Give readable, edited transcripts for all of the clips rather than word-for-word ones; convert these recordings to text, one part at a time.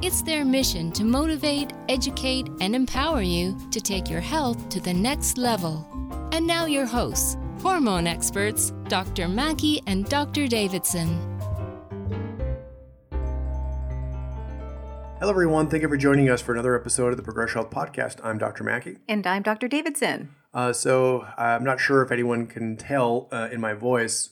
It's their mission to motivate, educate, and empower you to take your health to the next level. And now your hosts, hormone experts, Dr. Mackey and Dr. Davidson. Hello, everyone. Thank you for joining us for another episode of the Progress Health Podcast. I'm Dr. Mackey. And I'm Dr. Davidson. So I'm not sure if anyone can tell in my voice.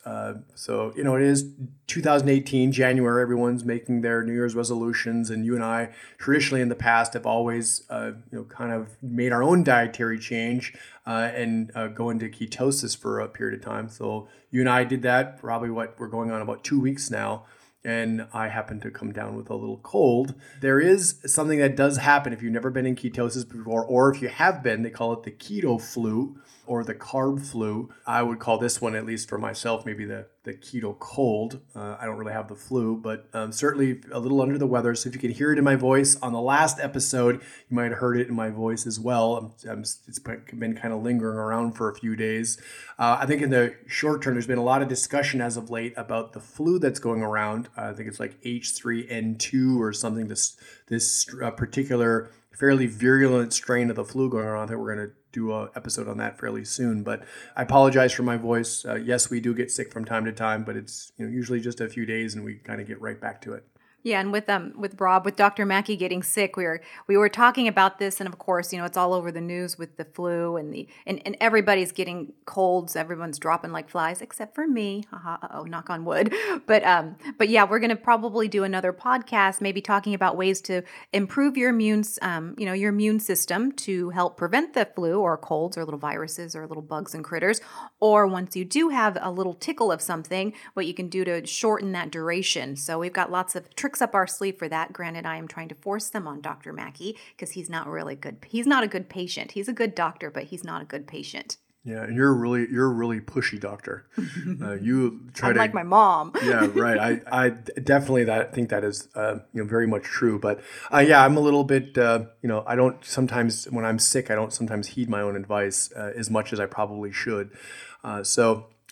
So, it is 2018, January. Everyone's making their New Year's resolutions. And you and I traditionally in the past have always, kind of made our own dietary change and go into ketosis for a period of time. So you and I did that probably we're going on about 2 weeks now. And I happen to come down with a little cold. There is something that does happen if you've never been in ketosis before, or if you have been, they call it the keto flu or the carb flu. I would call this one, at least for myself, maybe the keto cold. I don't really have the flu, but certainly a little under the weather. So if you can hear it in my voice on the last episode, you might have heard it in my voice as well. It's been kind of lingering around for a few days. I think in the short term, there's been a lot of discussion as of late about the flu that's going around. I think it's like H3N2 or something, this particular fairly virulent strain of the flu going around that we're going to do an episode on that fairly soon. But I apologize for my voice. Yes, we do get sick from time to time, but it's usually just a few days and we kind of get right back to it. Yeah, and with Dr. Mackey getting sick, we were talking about this, and of course, it's all over the news with the flu and everybody's getting colds, everyone's dropping like flies, except for me. Knock on wood. But yeah, we're gonna probably do another podcast, maybe talking about ways to improve your immune system to help prevent the flu or colds or little viruses or little bugs and critters, or once you do have a little tickle of something, what you can do to shorten that duration. So we've got lots of tricks up our sleeve for that. Granted, I am trying to force them on Dr. Mackey because he's not really good. He's not a good patient. He's a good doctor, but he's not a good patient. Yeah, and you're a really pushy doctor. You try to like my mom. Yeah, right. I definitely think that is very much true. But I'm a little bit I don't sometimes when I'm sick I don't sometimes heed my own advice as much as I probably should.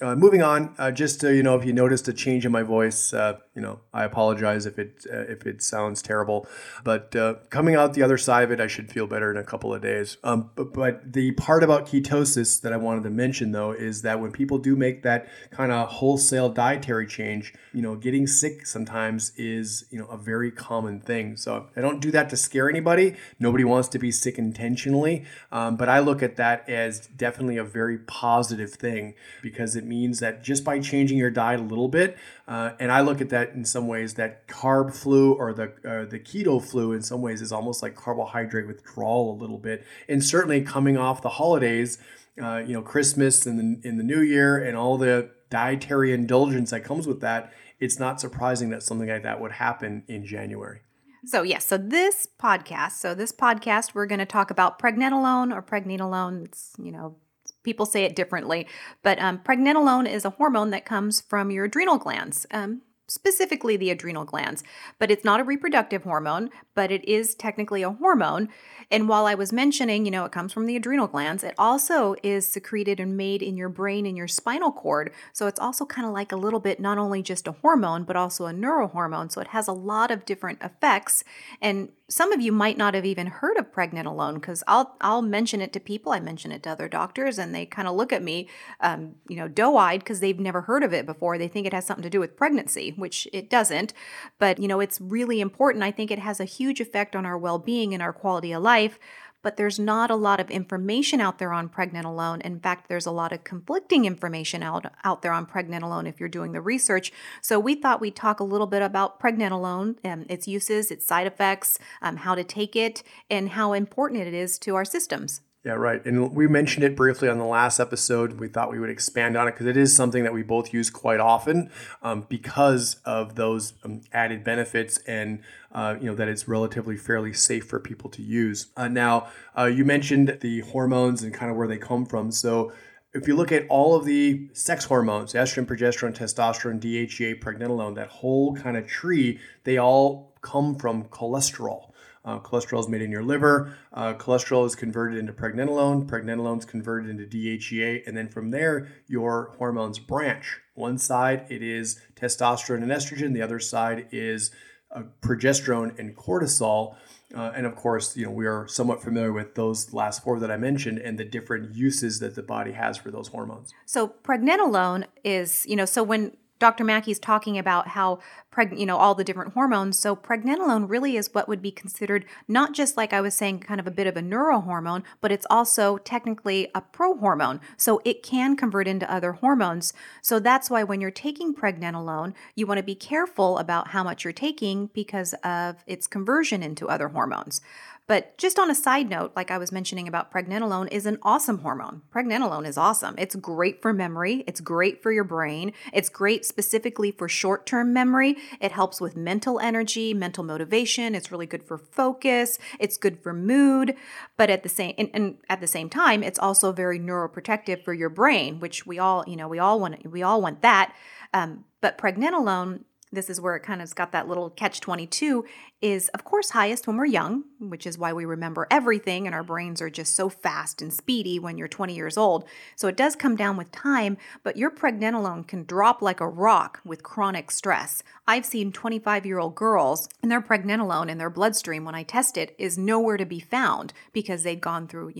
Moving on, just to, if you noticed a change in my voice, I apologize if it sounds terrible. But coming out the other side of it, I should feel better in a couple of days. But the part about ketosis that I wanted to mention, though, is that when people do make that kind of wholesale dietary change, getting sick sometimes is, a very common thing. So I don't do that to scare anybody. Nobody wants to be sick intentionally. But I look at that as definitely a very positive thing because it means that just by changing your diet a little bit, and I look at that in some ways, that carb flu or the keto flu in some ways is almost like carbohydrate withdrawal a little bit. And certainly coming off the holidays, Christmas and in the New Year and all the dietary indulgence that comes with that, it's not surprising that something like that would happen in January. So yes, so this podcast, we're going to talk about pregnenolone or pregnenolone. It's, people say it differently, but pregnenolone is a hormone that comes from your adrenal glands, specifically the adrenal glands. But it's not a reproductive hormone, but it is technically a hormone. And while I was mentioning, it comes from the adrenal glands, it also is secreted and made in your brain and your spinal cord. So it's also kind of like a little bit not only just a hormone, but also a neurohormone. So it has a lot of different effects. And some of you might not have even heard of pregnenolone because I'll mention it to people. I mention it to other doctors and they kind of look at me, doe-eyed because they've never heard of it before. They think it has something to do with pregnancy, which it doesn't. But, it's really important. I think it has a huge effect on our well-being and our quality of life. But there's not a lot of information out there on pregnenolone. In fact, there's a lot of conflicting information out there on pregnenolone if you're doing the research. So we thought we'd talk a little bit about pregnenolone, its uses, its side effects, how to take it, and how important it is to our systems. Yeah, right. And we mentioned it briefly on the last episode. We thought we would expand on it because it is something that we both use quite often because of those added benefits and that it's relatively fairly safe for people to use. Now, you mentioned the hormones and kind of where they come from. So if you look at all of the sex hormones, estrogen, progesterone, testosterone, DHEA, pregnenolone, that whole kind of tree, they all come from cholesterol. Cholesterol is made in your liver. Cholesterol is converted into pregnenolone. Pregnenolone is converted into DHEA. And then from there, your hormones branch. One side, it is testosterone and estrogen. The other side is progesterone and cortisol. And of course, we are somewhat familiar with those last four that I mentioned and the different uses that the body has for those hormones. So pregnenolone is, so when Dr. Mackey's talking about how, all the different hormones. So pregnenolone really is what would be considered not just, like I was saying, kind of a bit of a neurohormone, but it's also technically a prohormone. So it can convert into other hormones. So that's why when you're taking pregnenolone, you want to be careful about how much you're taking because of its conversion into other hormones. But just on a side note, like I was mentioning about pregnenolone is an awesome hormone. Pregnenolone is awesome. It's great for memory. It's great for your brain. It's great specifically for short-term memory. It helps with mental energy, mental motivation. It's really good for focus. It's good for mood. But at the same time, it's also very neuroprotective for your brain, which we all want that. But pregnenolone, this is where it kind of's got that little catch-22, is of course highest when we're young, which is why we remember everything and our brains are just so fast and speedy when you're 20 years old. So it does come down with time, but your pregnenolone can drop like a rock with chronic stress. I've seen 25-year-old girls and their pregnenolone in their bloodstream when I test it is nowhere to be found because they've gone through,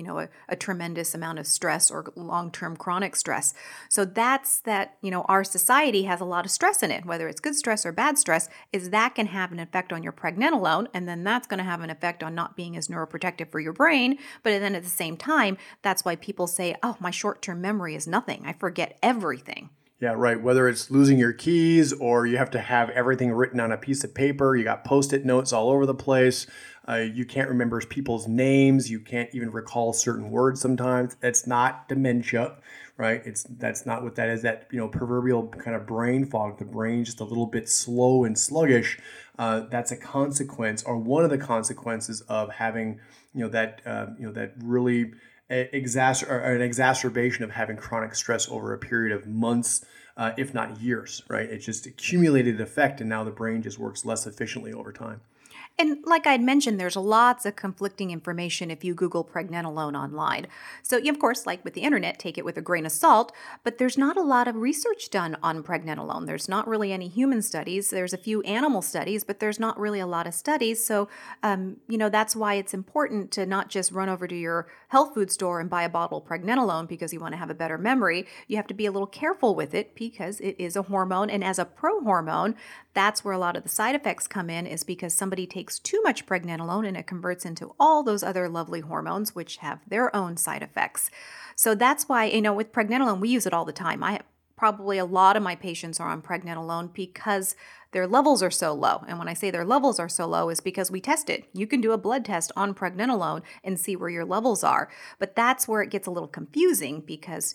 a tremendous amount of stress or long-term chronic stress. So our society has a lot of stress in it, whether it's good stress or bad stress, is that can have an effect on your pregnenolone, and then that's going to have an effect on not being as neuroprotective for your brain. But then at the same time, that's why people say, oh, my short-term memory is nothing. I forget everything. Yeah, right. Whether it's losing your keys or you have to have everything written on a piece of paper, you got Post-it notes all over the place. You can't remember people's names. You can't even recall certain words sometimes. That's not dementia, right? That's not what that is. That proverbial kind of brain fog, the brain just a little bit slow and sluggish. That's a consequence, or one of the consequences of having that really an exacerbation of having chronic stress over a period of months. If not years, right? It's just accumulated effect, and now the brain just works less efficiently over time. And like I had mentioned, there's lots of conflicting information if you Google pregnenolone online. So you, of course, like with the internet, take it with a grain of salt, but there's not a lot of research done on pregnenolone. There's not really any human studies. There's a few animal studies, but there's not really a lot of studies. So, that's why it's important to not just run over to your health food store and buy a bottle of pregnenolone because you want to have a better memory. You have to be a little careful with it because it is a hormone. And as a prohormone, that's where a lot of the side effects come in, is because somebody takes too much pregnenolone and it converts into all those other lovely hormones, which have their own side effects. So that's why, with pregnenolone, we use it all the time. Probably a lot of my patients are on pregnenolone because their levels are so low. And when I say their levels are so low is because we test it. You can do a blood test on pregnenolone and see where your levels are. But that's where it gets a little confusing because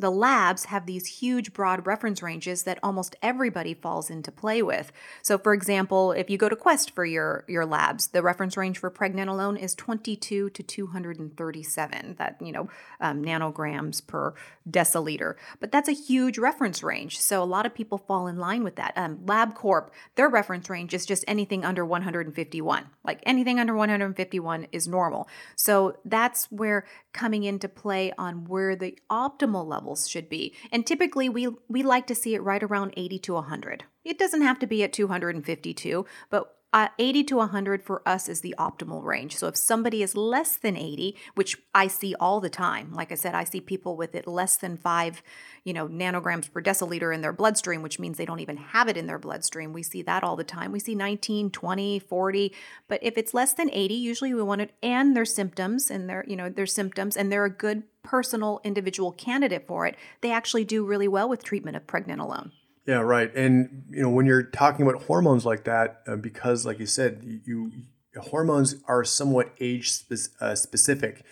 the labs have these huge broad reference ranges that almost everybody falls into play with. So for example, if you go to Quest for your labs, the reference range for pregnenolone is 22 to 237, nanograms per deciliter. But that's a huge reference range. So a lot of people fall in line with that. LabCorp, their reference range is just anything under 151. Like anything under 151 is normal. So that's where coming into play on where the optimal level should be. And typically we like to see it right around 80 to 100. It doesn't have to be at 252, but 80 to 100 for us is the optimal range. So if somebody is less than 80, which I see all the time, like I said, I see people with it less than 5, nanograms per deciliter in their bloodstream, which means they don't even have it in their bloodstream. We see that all the time. We see 19, 20, 40, but if it's less than 80, usually we want it and their symptoms, and they're a good personal individual candidate for it. They actually do really well with treatment of pregnenolone. Yeah, right. And, when you're talking about hormones like that, because like you said, you hormones are somewhat age-specific.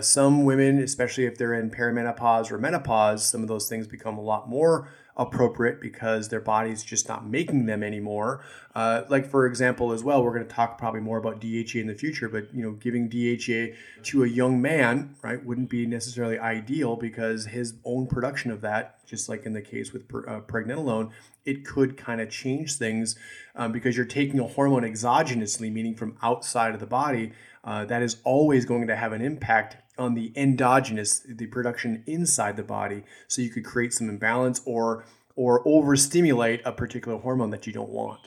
Some women, especially if they're in perimenopause or menopause, some of those things become a lot more appropriate because their body's just not making them anymore. Like for example, as well, we're going to talk probably more about DHEA in the future, but you know, giving DHEA to a young man, right, wouldn't be necessarily ideal because his own production of that, just like in the case with pregnenolone, it could kind of change things because you're taking a hormone exogenously, meaning from outside of the body. That is always going to have an impact on the endogenous, the production inside the body. So you could create some imbalance or overstimulate a particular hormone that you don't want.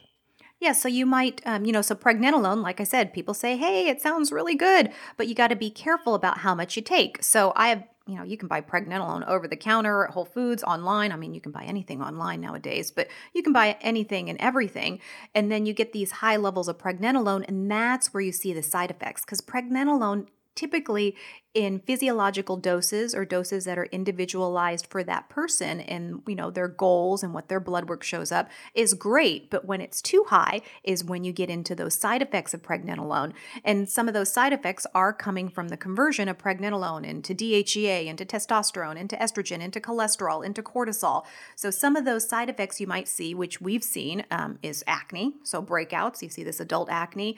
Yeah, so you might, so pregnenolone, like I said, people say, hey, it sounds really good, but you got to be careful about how much you take. So I have, you can buy pregnenolone over the counter at Whole Foods, online. I mean, you can buy anything online nowadays, but you can buy anything and everything. And then you get these high levels of pregnenolone, and that's where you see the side effects, because pregnenolone typically in physiological doses or doses that are individualized for that person and, their goals and what their blood work shows up is great. But when it's too high is when you get into those side effects of pregnenolone. And some of those side effects are coming from the conversion of pregnenolone into DHEA, into testosterone, into estrogen, into cholesterol, into cortisol. So some of those side effects you might see, which we've seen, is acne. So breakouts, you see this adult acne,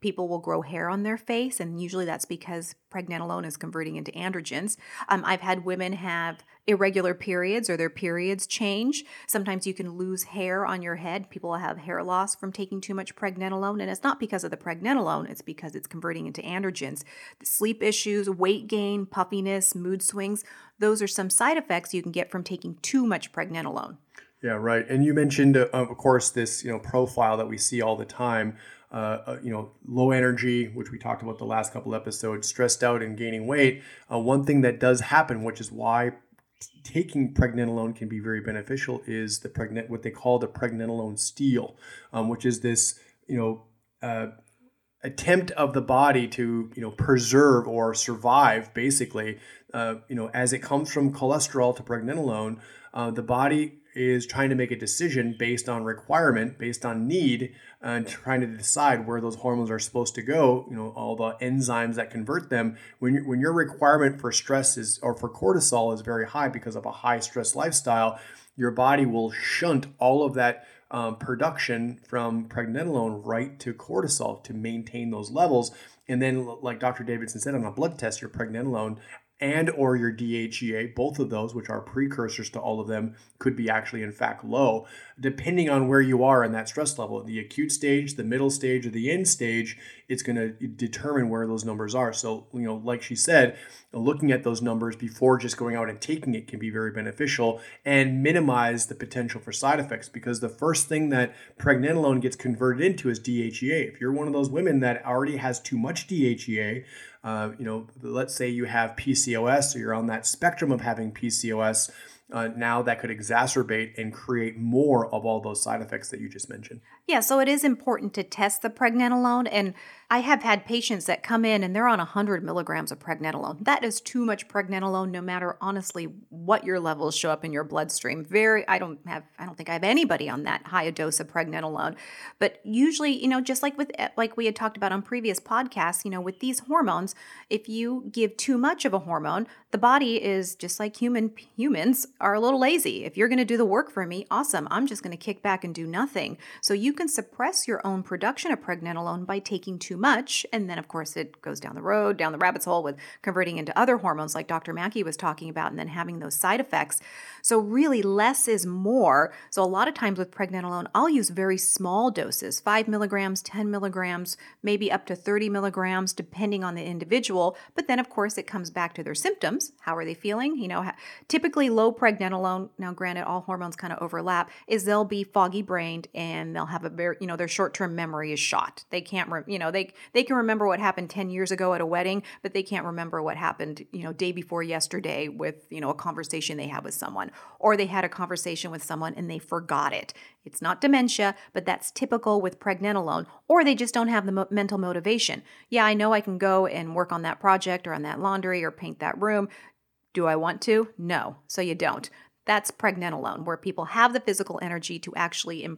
people will grow hair on their face, and usually that's because pregnenolone is converting into androgens. I've had women have irregular periods or their periods change. Sometimes you can lose hair on your head. People have hair loss from taking too much pregnenolone, and it's not because of the pregnenolone. It's because it's converting into androgens. The sleep issues, weight gain, puffiness, mood swings, those are some side effects you can get from taking too much pregnenolone. Yeah, right. And you mentioned, of course, this profile that we see all the time. Low energy, which we talked about the last couple episodes, stressed out and gaining weight. One thing that does happen, which is why taking pregnenolone can be very beneficial, is the what they call the pregnenolone steal, which is this attempt of the body to preserve or survive, basically. As it comes from cholesterol to pregnenolone, the body is trying to make a decision based on requirement, based on need, and trying to decide where those hormones are supposed to go, all the enzymes that convert them. When your requirement for stress is, or for cortisol is very high because of a high stress lifestyle, your body will shunt all of that production from pregnenolone right to cortisol to maintain those levels. And then, like Dr. Davidson said, on a blood test, your pregnenolone and or your DHEA, both of those, which are precursors to all of them, could be actually in fact low, depending on where you are in that stress level. The acute stage, the middle stage, or the end stage, it's going to determine where those numbers are. So, like she said, looking at those numbers before just going out and taking it can be very beneficial and minimize the potential for side effects, because the first thing that pregnenolone gets converted into is DHEA. If you're one of those women that already has too much DHEA, let's say you have PCOS or you're on that spectrum of having PCOS, now that could exacerbate and create more of all those side effects that you just mentioned. Yeah, so it is important to test the pregnenolone. And I have had patients that come in and they're on 100 milligrams of pregnenolone. That is too much pregnenolone, no matter honestly what your levels show up in your bloodstream. I don't think I have anybody on that high a dose of pregnenolone. But usually, just like we had talked about on previous podcasts, with these hormones, if you give too much of a hormone, the body is just like humans are a little lazy. If you're going to do the work for me, awesome. I'm just going to kick back and do nothing. So you can suppress your own production of pregnenolone by taking too much. And then, of course, it goes down the rabbit hole with converting into other hormones like Dr. Mackey was talking about, and then having those side effects. So really, less is more. So a lot of times with pregnenolone, I'll use very small doses, 5 milligrams, 10 milligrams, maybe up to 30 milligrams, depending on the individual. But then, of course, it comes back to their symptoms. How are they feeling? Typically low pregnenolone, now granted all hormones kind of overlap, is they'll be foggy brained and they'll have a very, their short-term memory is shot. They can't, they can remember what happened 10 years ago at a wedding, but they can't remember what happened, day before yesterday with, a conversation they had with someone, or they had a conversation with someone and they forgot it. It's not dementia, but that's typical with pregnenolone, or they just don't have the mental motivation. Yeah, I know I can go and work on that project or on that laundry or paint that room. Do I want to? No. So you don't. That's pregnenolone, where people have the physical energy to actually,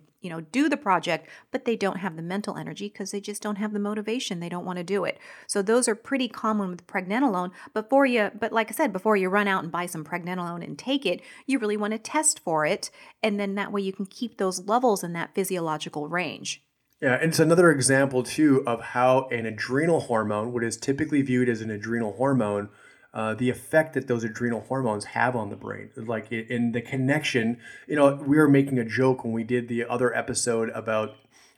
do the project, but they don't have the mental energy because they just don't have the motivation. They don't want to do it. So those are pretty common with pregnenolone. But like I said, before you run out and buy some pregnenolone and take it, you really want to test for it. And then that way you can keep those levels in that physiological range. Yeah, and it's another example, too, of how an adrenal hormone, what is typically viewed as an adrenal hormone, the effect that those adrenal hormones have on the brain, like in the connection. We were making a joke when we did the other episode about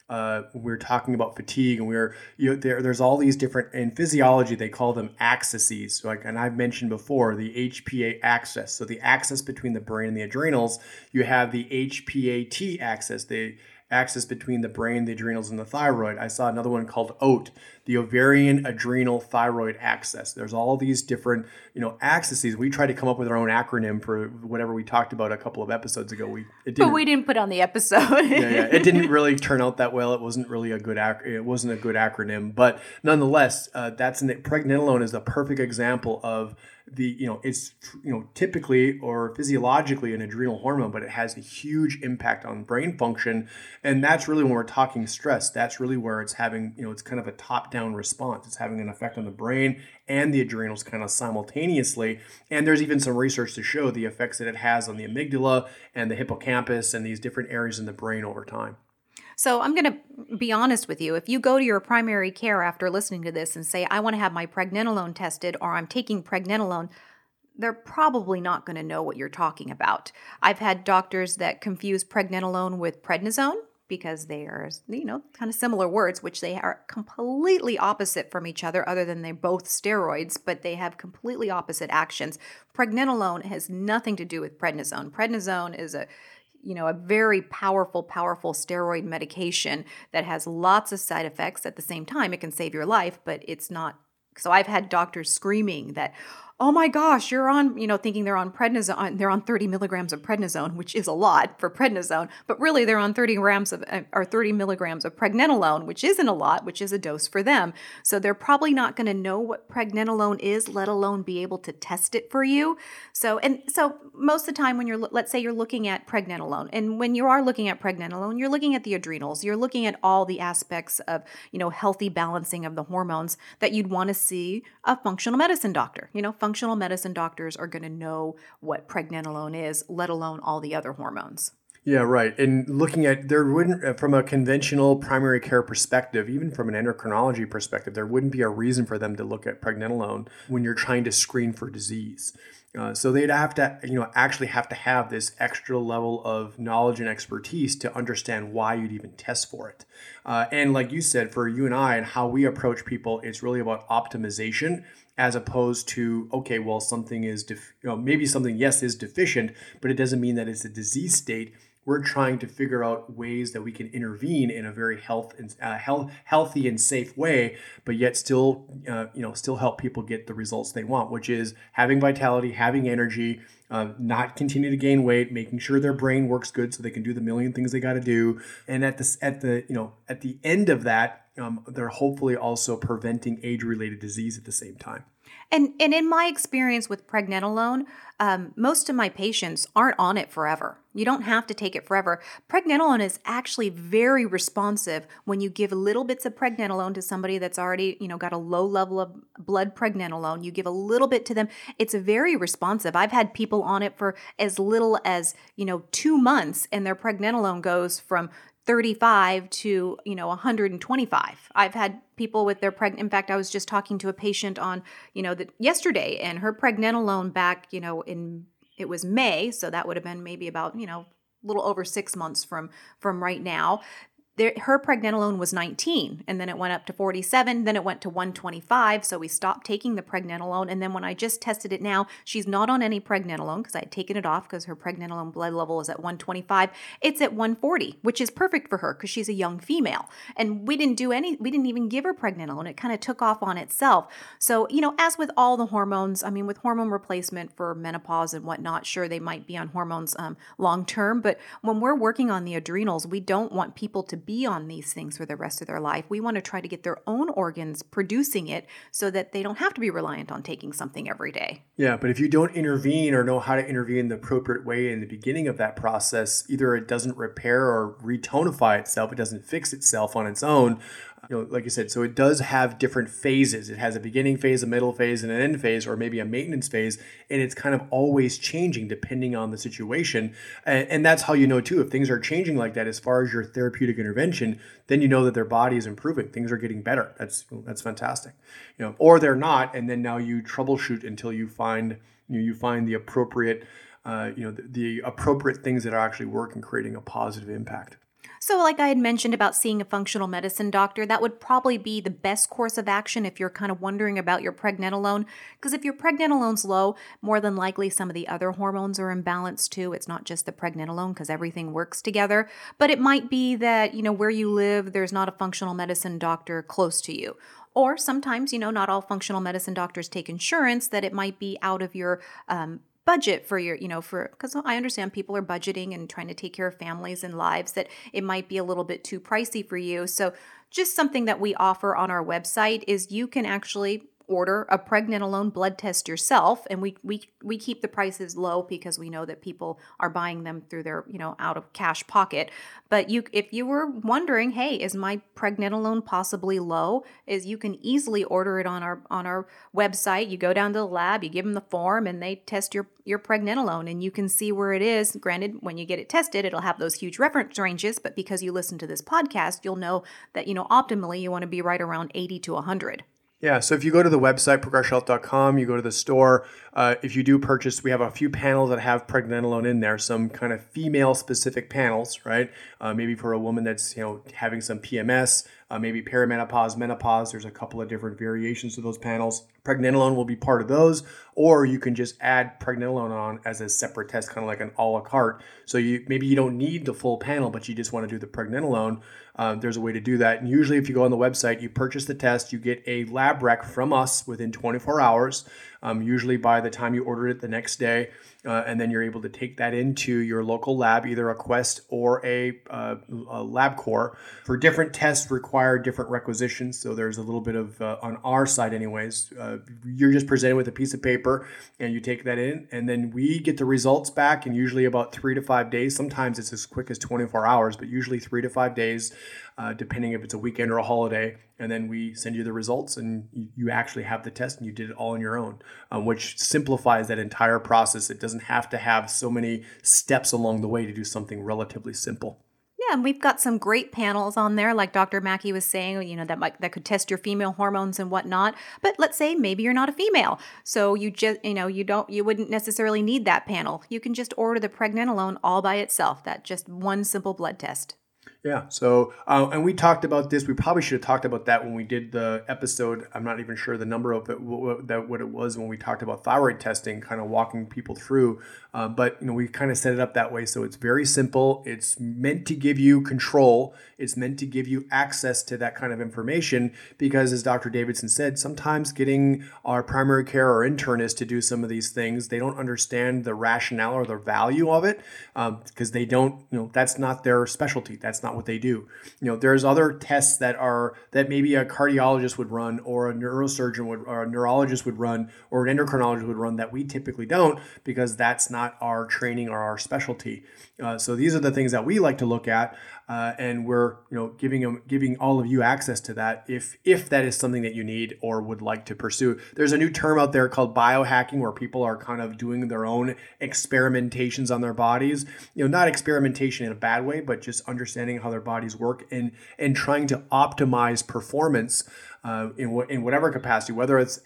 we were talking about fatigue, and there's all these different, in physiology, they call them axes. And I've mentioned before the HPA axis. So the axis between the brain and the adrenals, you have the HPAT axis, the axis between the brain, the adrenals, and the thyroid. I saw another one called OAT, the ovarian adrenal thyroid axis. There's all these different, axes. We tried to come up with our own acronym for whatever we talked about a couple of episodes ago. But we didn't put on the episode. Yeah. It didn't really turn out that well. It wasn't really a good acronym, but nonetheless, pregnenolone is a perfect example of it's typically or physiologically an adrenal hormone, but it has a huge impact on brain function. And that's really when we're talking stress, that's really where it's having, it's kind of a top-down response. It's having an effect on the brain and the adrenals kind of simultaneously. And there's even some research to show the effects that it has on the amygdala and the hippocampus and these different areas in the brain over time. So I'm going to be honest with you. If you go to your primary care after listening to this and say, I want to have my pregnenolone tested, or I'm taking pregnenolone, they're probably not going to know what you're talking about. I've had doctors that confuse pregnenolone with prednisone because they are, kind of similar words, which they are completely opposite from each other, other than they're both steroids, but they have completely opposite actions. Pregnenolone has nothing to do with prednisone. Prednisone is a very powerful, powerful steroid medication that has lots of side effects. At the same time, it can save your life, but it's not. So I've had doctors screaming that, oh my gosh, you're on, thinking they're on prednisone, they're on 30 milligrams of prednisone, which is a lot for prednisone, but really they're on 30 milligrams of pregnenolone, which isn't a lot, which is a dose for them. So they're probably not going to know what pregnenolone is, let alone be able to test it for you. So most of the time when let's say you're looking at pregnenolone, and when you are looking at pregnenolone, you're looking at the adrenals, you're looking at all the aspects of, healthy balancing of the hormones that you'd want to see a functional medicine doctor. Functional medicine doctors are going to know what pregnenolone is, let alone all the other hormones. Yeah, right. And looking at, from a conventional primary care perspective, even from an endocrinology perspective, there wouldn't be a reason for them to look at pregnenolone when you're trying to screen for disease. So they'd have to, actually have to have this extra level of knowledge and expertise to understand why you'd even test for it. And like you said, for you and I and how we approach people, it's really about optimization as opposed to, okay, well, something is, maybe something, yes, is deficient, but it doesn't mean that it's a disease state. We're trying to figure out ways that we can intervene in a very healthy and safe way, but yet still help people get the results they want, which is having vitality, having energy, not continue to gain weight, making sure their brain works good so they can do the million things they got to do, and at the end of that, they're hopefully also preventing age-related disease at the same time. And in my experience with pregnenolone, most of my patients aren't on it forever. You don't have to take it forever. Pregnenolone is actually very responsive when you give little bits of pregnenolone to somebody that's already, got a low level of blood pregnenolone. You give a little bit to them. It's very responsive. I've had people on it for as little as, 2 months, and their pregnenolone goes from 35 to, 125. I've had people with their in fact, I was just talking to a patient on, yesterday, and her pregnenolone back, it was May. So that would have been maybe about, a little over 6 months from right now. Her pregnenolone was 19, and then it went up to 47, then it went to 125, so we stopped taking the pregnenolone, and then when I just tested it now, she's not on any pregnenolone because I had taken it off because her pregnenolone blood level is at 125. It's at 140, which is perfect for her because she's a young female, and we didn't even give her pregnenolone. It kind of took off on itself. So, as with all the hormones, with hormone replacement for menopause and whatnot, sure, they might be on hormones long term, but when we're working on the adrenals, we don't want people to be on these things for the rest of their life. We want to try to get their own organs producing it so that they don't have to be reliant on taking something every day. Yeah, but if you don't intervene or know how to intervene the appropriate way in the beginning of that process, either it doesn't repair or retonify itself, it doesn't fix itself on its own. You know, like you said, so it does have different phases. It has a beginning phase, a middle phase, and an end phase, or maybe a maintenance phase. And it's kind of always changing depending on the situation. And that's how you know, too, if things are changing like that as far as your therapeutic intervention, then you know that their body is improving. Things are getting better. That's fantastic. You know, or they're not. And then now you troubleshoot until you find the appropriate, the appropriate things that are actually working, creating a positive impact. So like I had mentioned about seeing a functional medicine doctor, that would probably be the best course of action if you're kind of wondering about your pregnenolone, because if your pregnenolone's low, more than likely some of the other hormones are imbalanced too. It's not just the pregnenolone because everything works together, but it might be that, you know, where you live, there's not a functional medicine doctor close to you. Or sometimes, you know, not all functional medicine doctors take insurance, that it might be out of your budget for your, because I understand people are budgeting and trying to take care of families and lives, that it might be a little bit too pricey for you. So just something that we offer on our website is you can actually order a pregnenolone blood test yourself. And we keep the prices low because we know that people are buying them through their, out of cash pocket. But if you were wondering, hey, is my pregnenolone possibly low? You can easily order it on our website. You go down to the lab, you give them the form, and they test your pregnenolone, and you can see where it is. Granted, when you get it tested, it'll have those huge reference ranges, but because you listen to this podcast, you'll know that, optimally you want to be right around 80 to 100. Yeah, so if you go to the website, progresshealth.com, you go to the store, if you do purchase, we have a few panels that have pregnenolone in there, some kind of female-specific panels, right? Maybe for a woman that's, having some PMS, maybe perimenopause, menopause. There's a couple of different variations to those panels. Pregnenolone will be part of those, or you can just add pregnenolone on as a separate test, kind of like an a la carte. So maybe you don't need the full panel, but you just want to do the pregnenolone. There's a way to do that. And usually if you go on the website, you purchase the test, you get a lab rec from us within 24 hours, usually by the time you order it the next day. And then you're able to take that into your local lab, either a Quest or a LabCorp. For different tests require different requisitions. So there's a little bit of, on our side anyways, you're just presented with a piece of paper and you take that in. And then we get the results back in usually about 3 to 5 days. Sometimes it's as quick as 24 hours, but usually 3 to 5 days, depending if it's a weekend or a holiday. And then we send you the results and you actually have the test and you did it all on your own, which simplifies that entire process. It doesn't have to have so many steps along the way to do something relatively simple. Yeah, and we've got some great panels on there, like Dr. Mackey was saying, that could test your female hormones and whatnot. But let's say maybe you're not a female, so you just, you wouldn't necessarily need that panel. You can just order the pregnenolone all by itself. That just one simple blood test. Yeah. So, and we talked about this. We probably should have talked about that when we did the episode. I'm not even sure the number of it, what it was when we talked about thyroid testing, kind of walking people through. But, we kind of set it up that way. So it's very simple. It's meant to give you control. It's meant to give you access to that kind of information because, as Dr. Davidson said, sometimes getting our primary care or internist to do some of these things, they don't understand the rationale or the value of it because they don't, that's not their specialty. That's not what they do. There's other tests that maybe a cardiologist would run or a neurosurgeon would, or a neurologist would run or an endocrinologist would run that we typically don't because that's not our training or our specialty. So these are the things that we like to look at. And we're, giving all of you access to that if that is something that you need or would like to pursue. There's a new term out there called biohacking where people are kind of doing their own experimentations on their bodies, not experimentation in a bad way, but just understanding how their bodies work and trying to optimize performance in whatever capacity, whether it's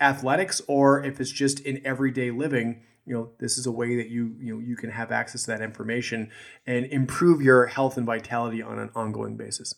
athletics or if it's just in everyday living. This is a way that you can have access to that information and improve your health and vitality on an ongoing basis.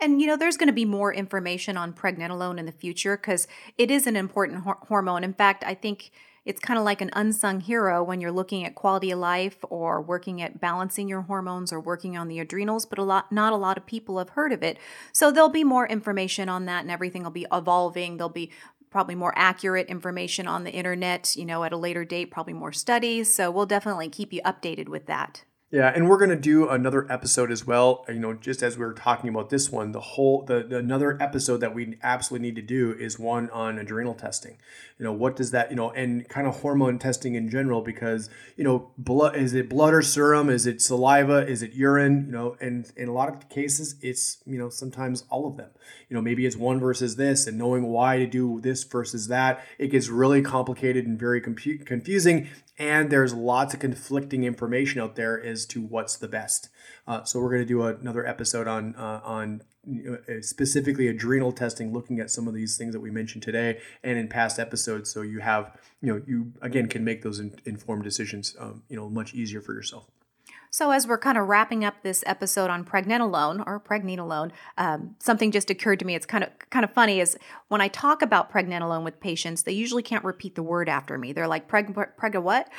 And, there's going to be more information on pregnenolone in the future because it is an important hormone. In fact, I think it's kind of like an unsung hero when you're looking at quality of life or working at balancing your hormones or working on the adrenals, but not a lot of people have heard of it. So there'll be more information on that and everything will be evolving. There'll be probably more accurate information on the internet, at a later date, probably more studies. So we'll definitely keep you updated with that. Yeah, and we're going to do another episode as well. You know, just as we were talking about this one, the another episode that we absolutely need to do is one on adrenal testing. You know, what does that, you know, and kind of hormone testing in general, because, you know, blood, is it blood or serum? Is it saliva? Is it urine? You know, and in a lot of cases, it's, you know, sometimes all of them. You know, maybe it's one versus this, and knowing why to do this versus that. It gets really complicated and very confusing. And there's lots of conflicting information out there as to what's the best. So we're going to do another episode on specifically adrenal testing, looking at some of these things that we mentioned today and in past episodes. So you have, you know, you again can make those informed decisions, you know, much easier for yourself. So as we're kind of wrapping up this episode on pregnenolone, something just occurred to me. It's kind of funny is when I talk about pregnenolone with patients, they usually can't repeat the word after me. They're like, preg what?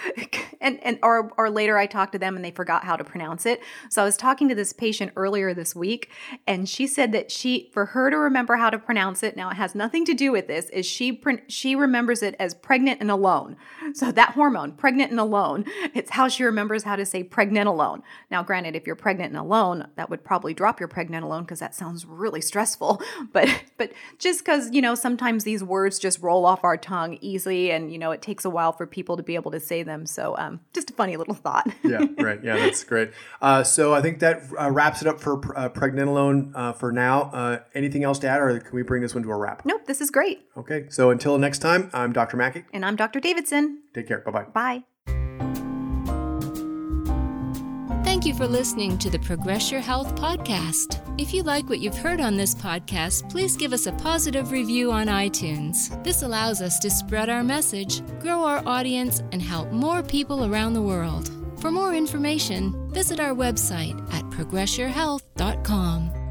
and or later I talk to them and they forgot how to pronounce it. So I was talking to this patient earlier this week, and she said that for her to remember how to pronounce it, now it has nothing to do with this, is she remembers it as pregnant and alone. So that hormone, pregnant and alone, it's how she remembers how to say pregnenolone. Now, granted, if you're pregnant and alone, that would probably drop your pregnenolone because that sounds really stressful. But just because, you know, sometimes these words just roll off our tongue easily, and, you know, it takes a while for people to be able to say them. So just a funny little thought. Yeah, right. Yeah, that's great. So I think that wraps it up for pregnenolone for now. Anything else to add, or can we bring this one to a wrap? Nope, this is great. Okay. So until next time, I'm Dr. Mackey. And I'm Dr. Davidson. Take care. Bye-bye. Bye. Thank you for listening to the Progress Your Health podcast. If you like what you've heard on this podcast, please give us a positive review on iTunes. This allows us to spread our message, grow our audience, and help more people around the world. For more information, visit our website at progressyourhealth.com.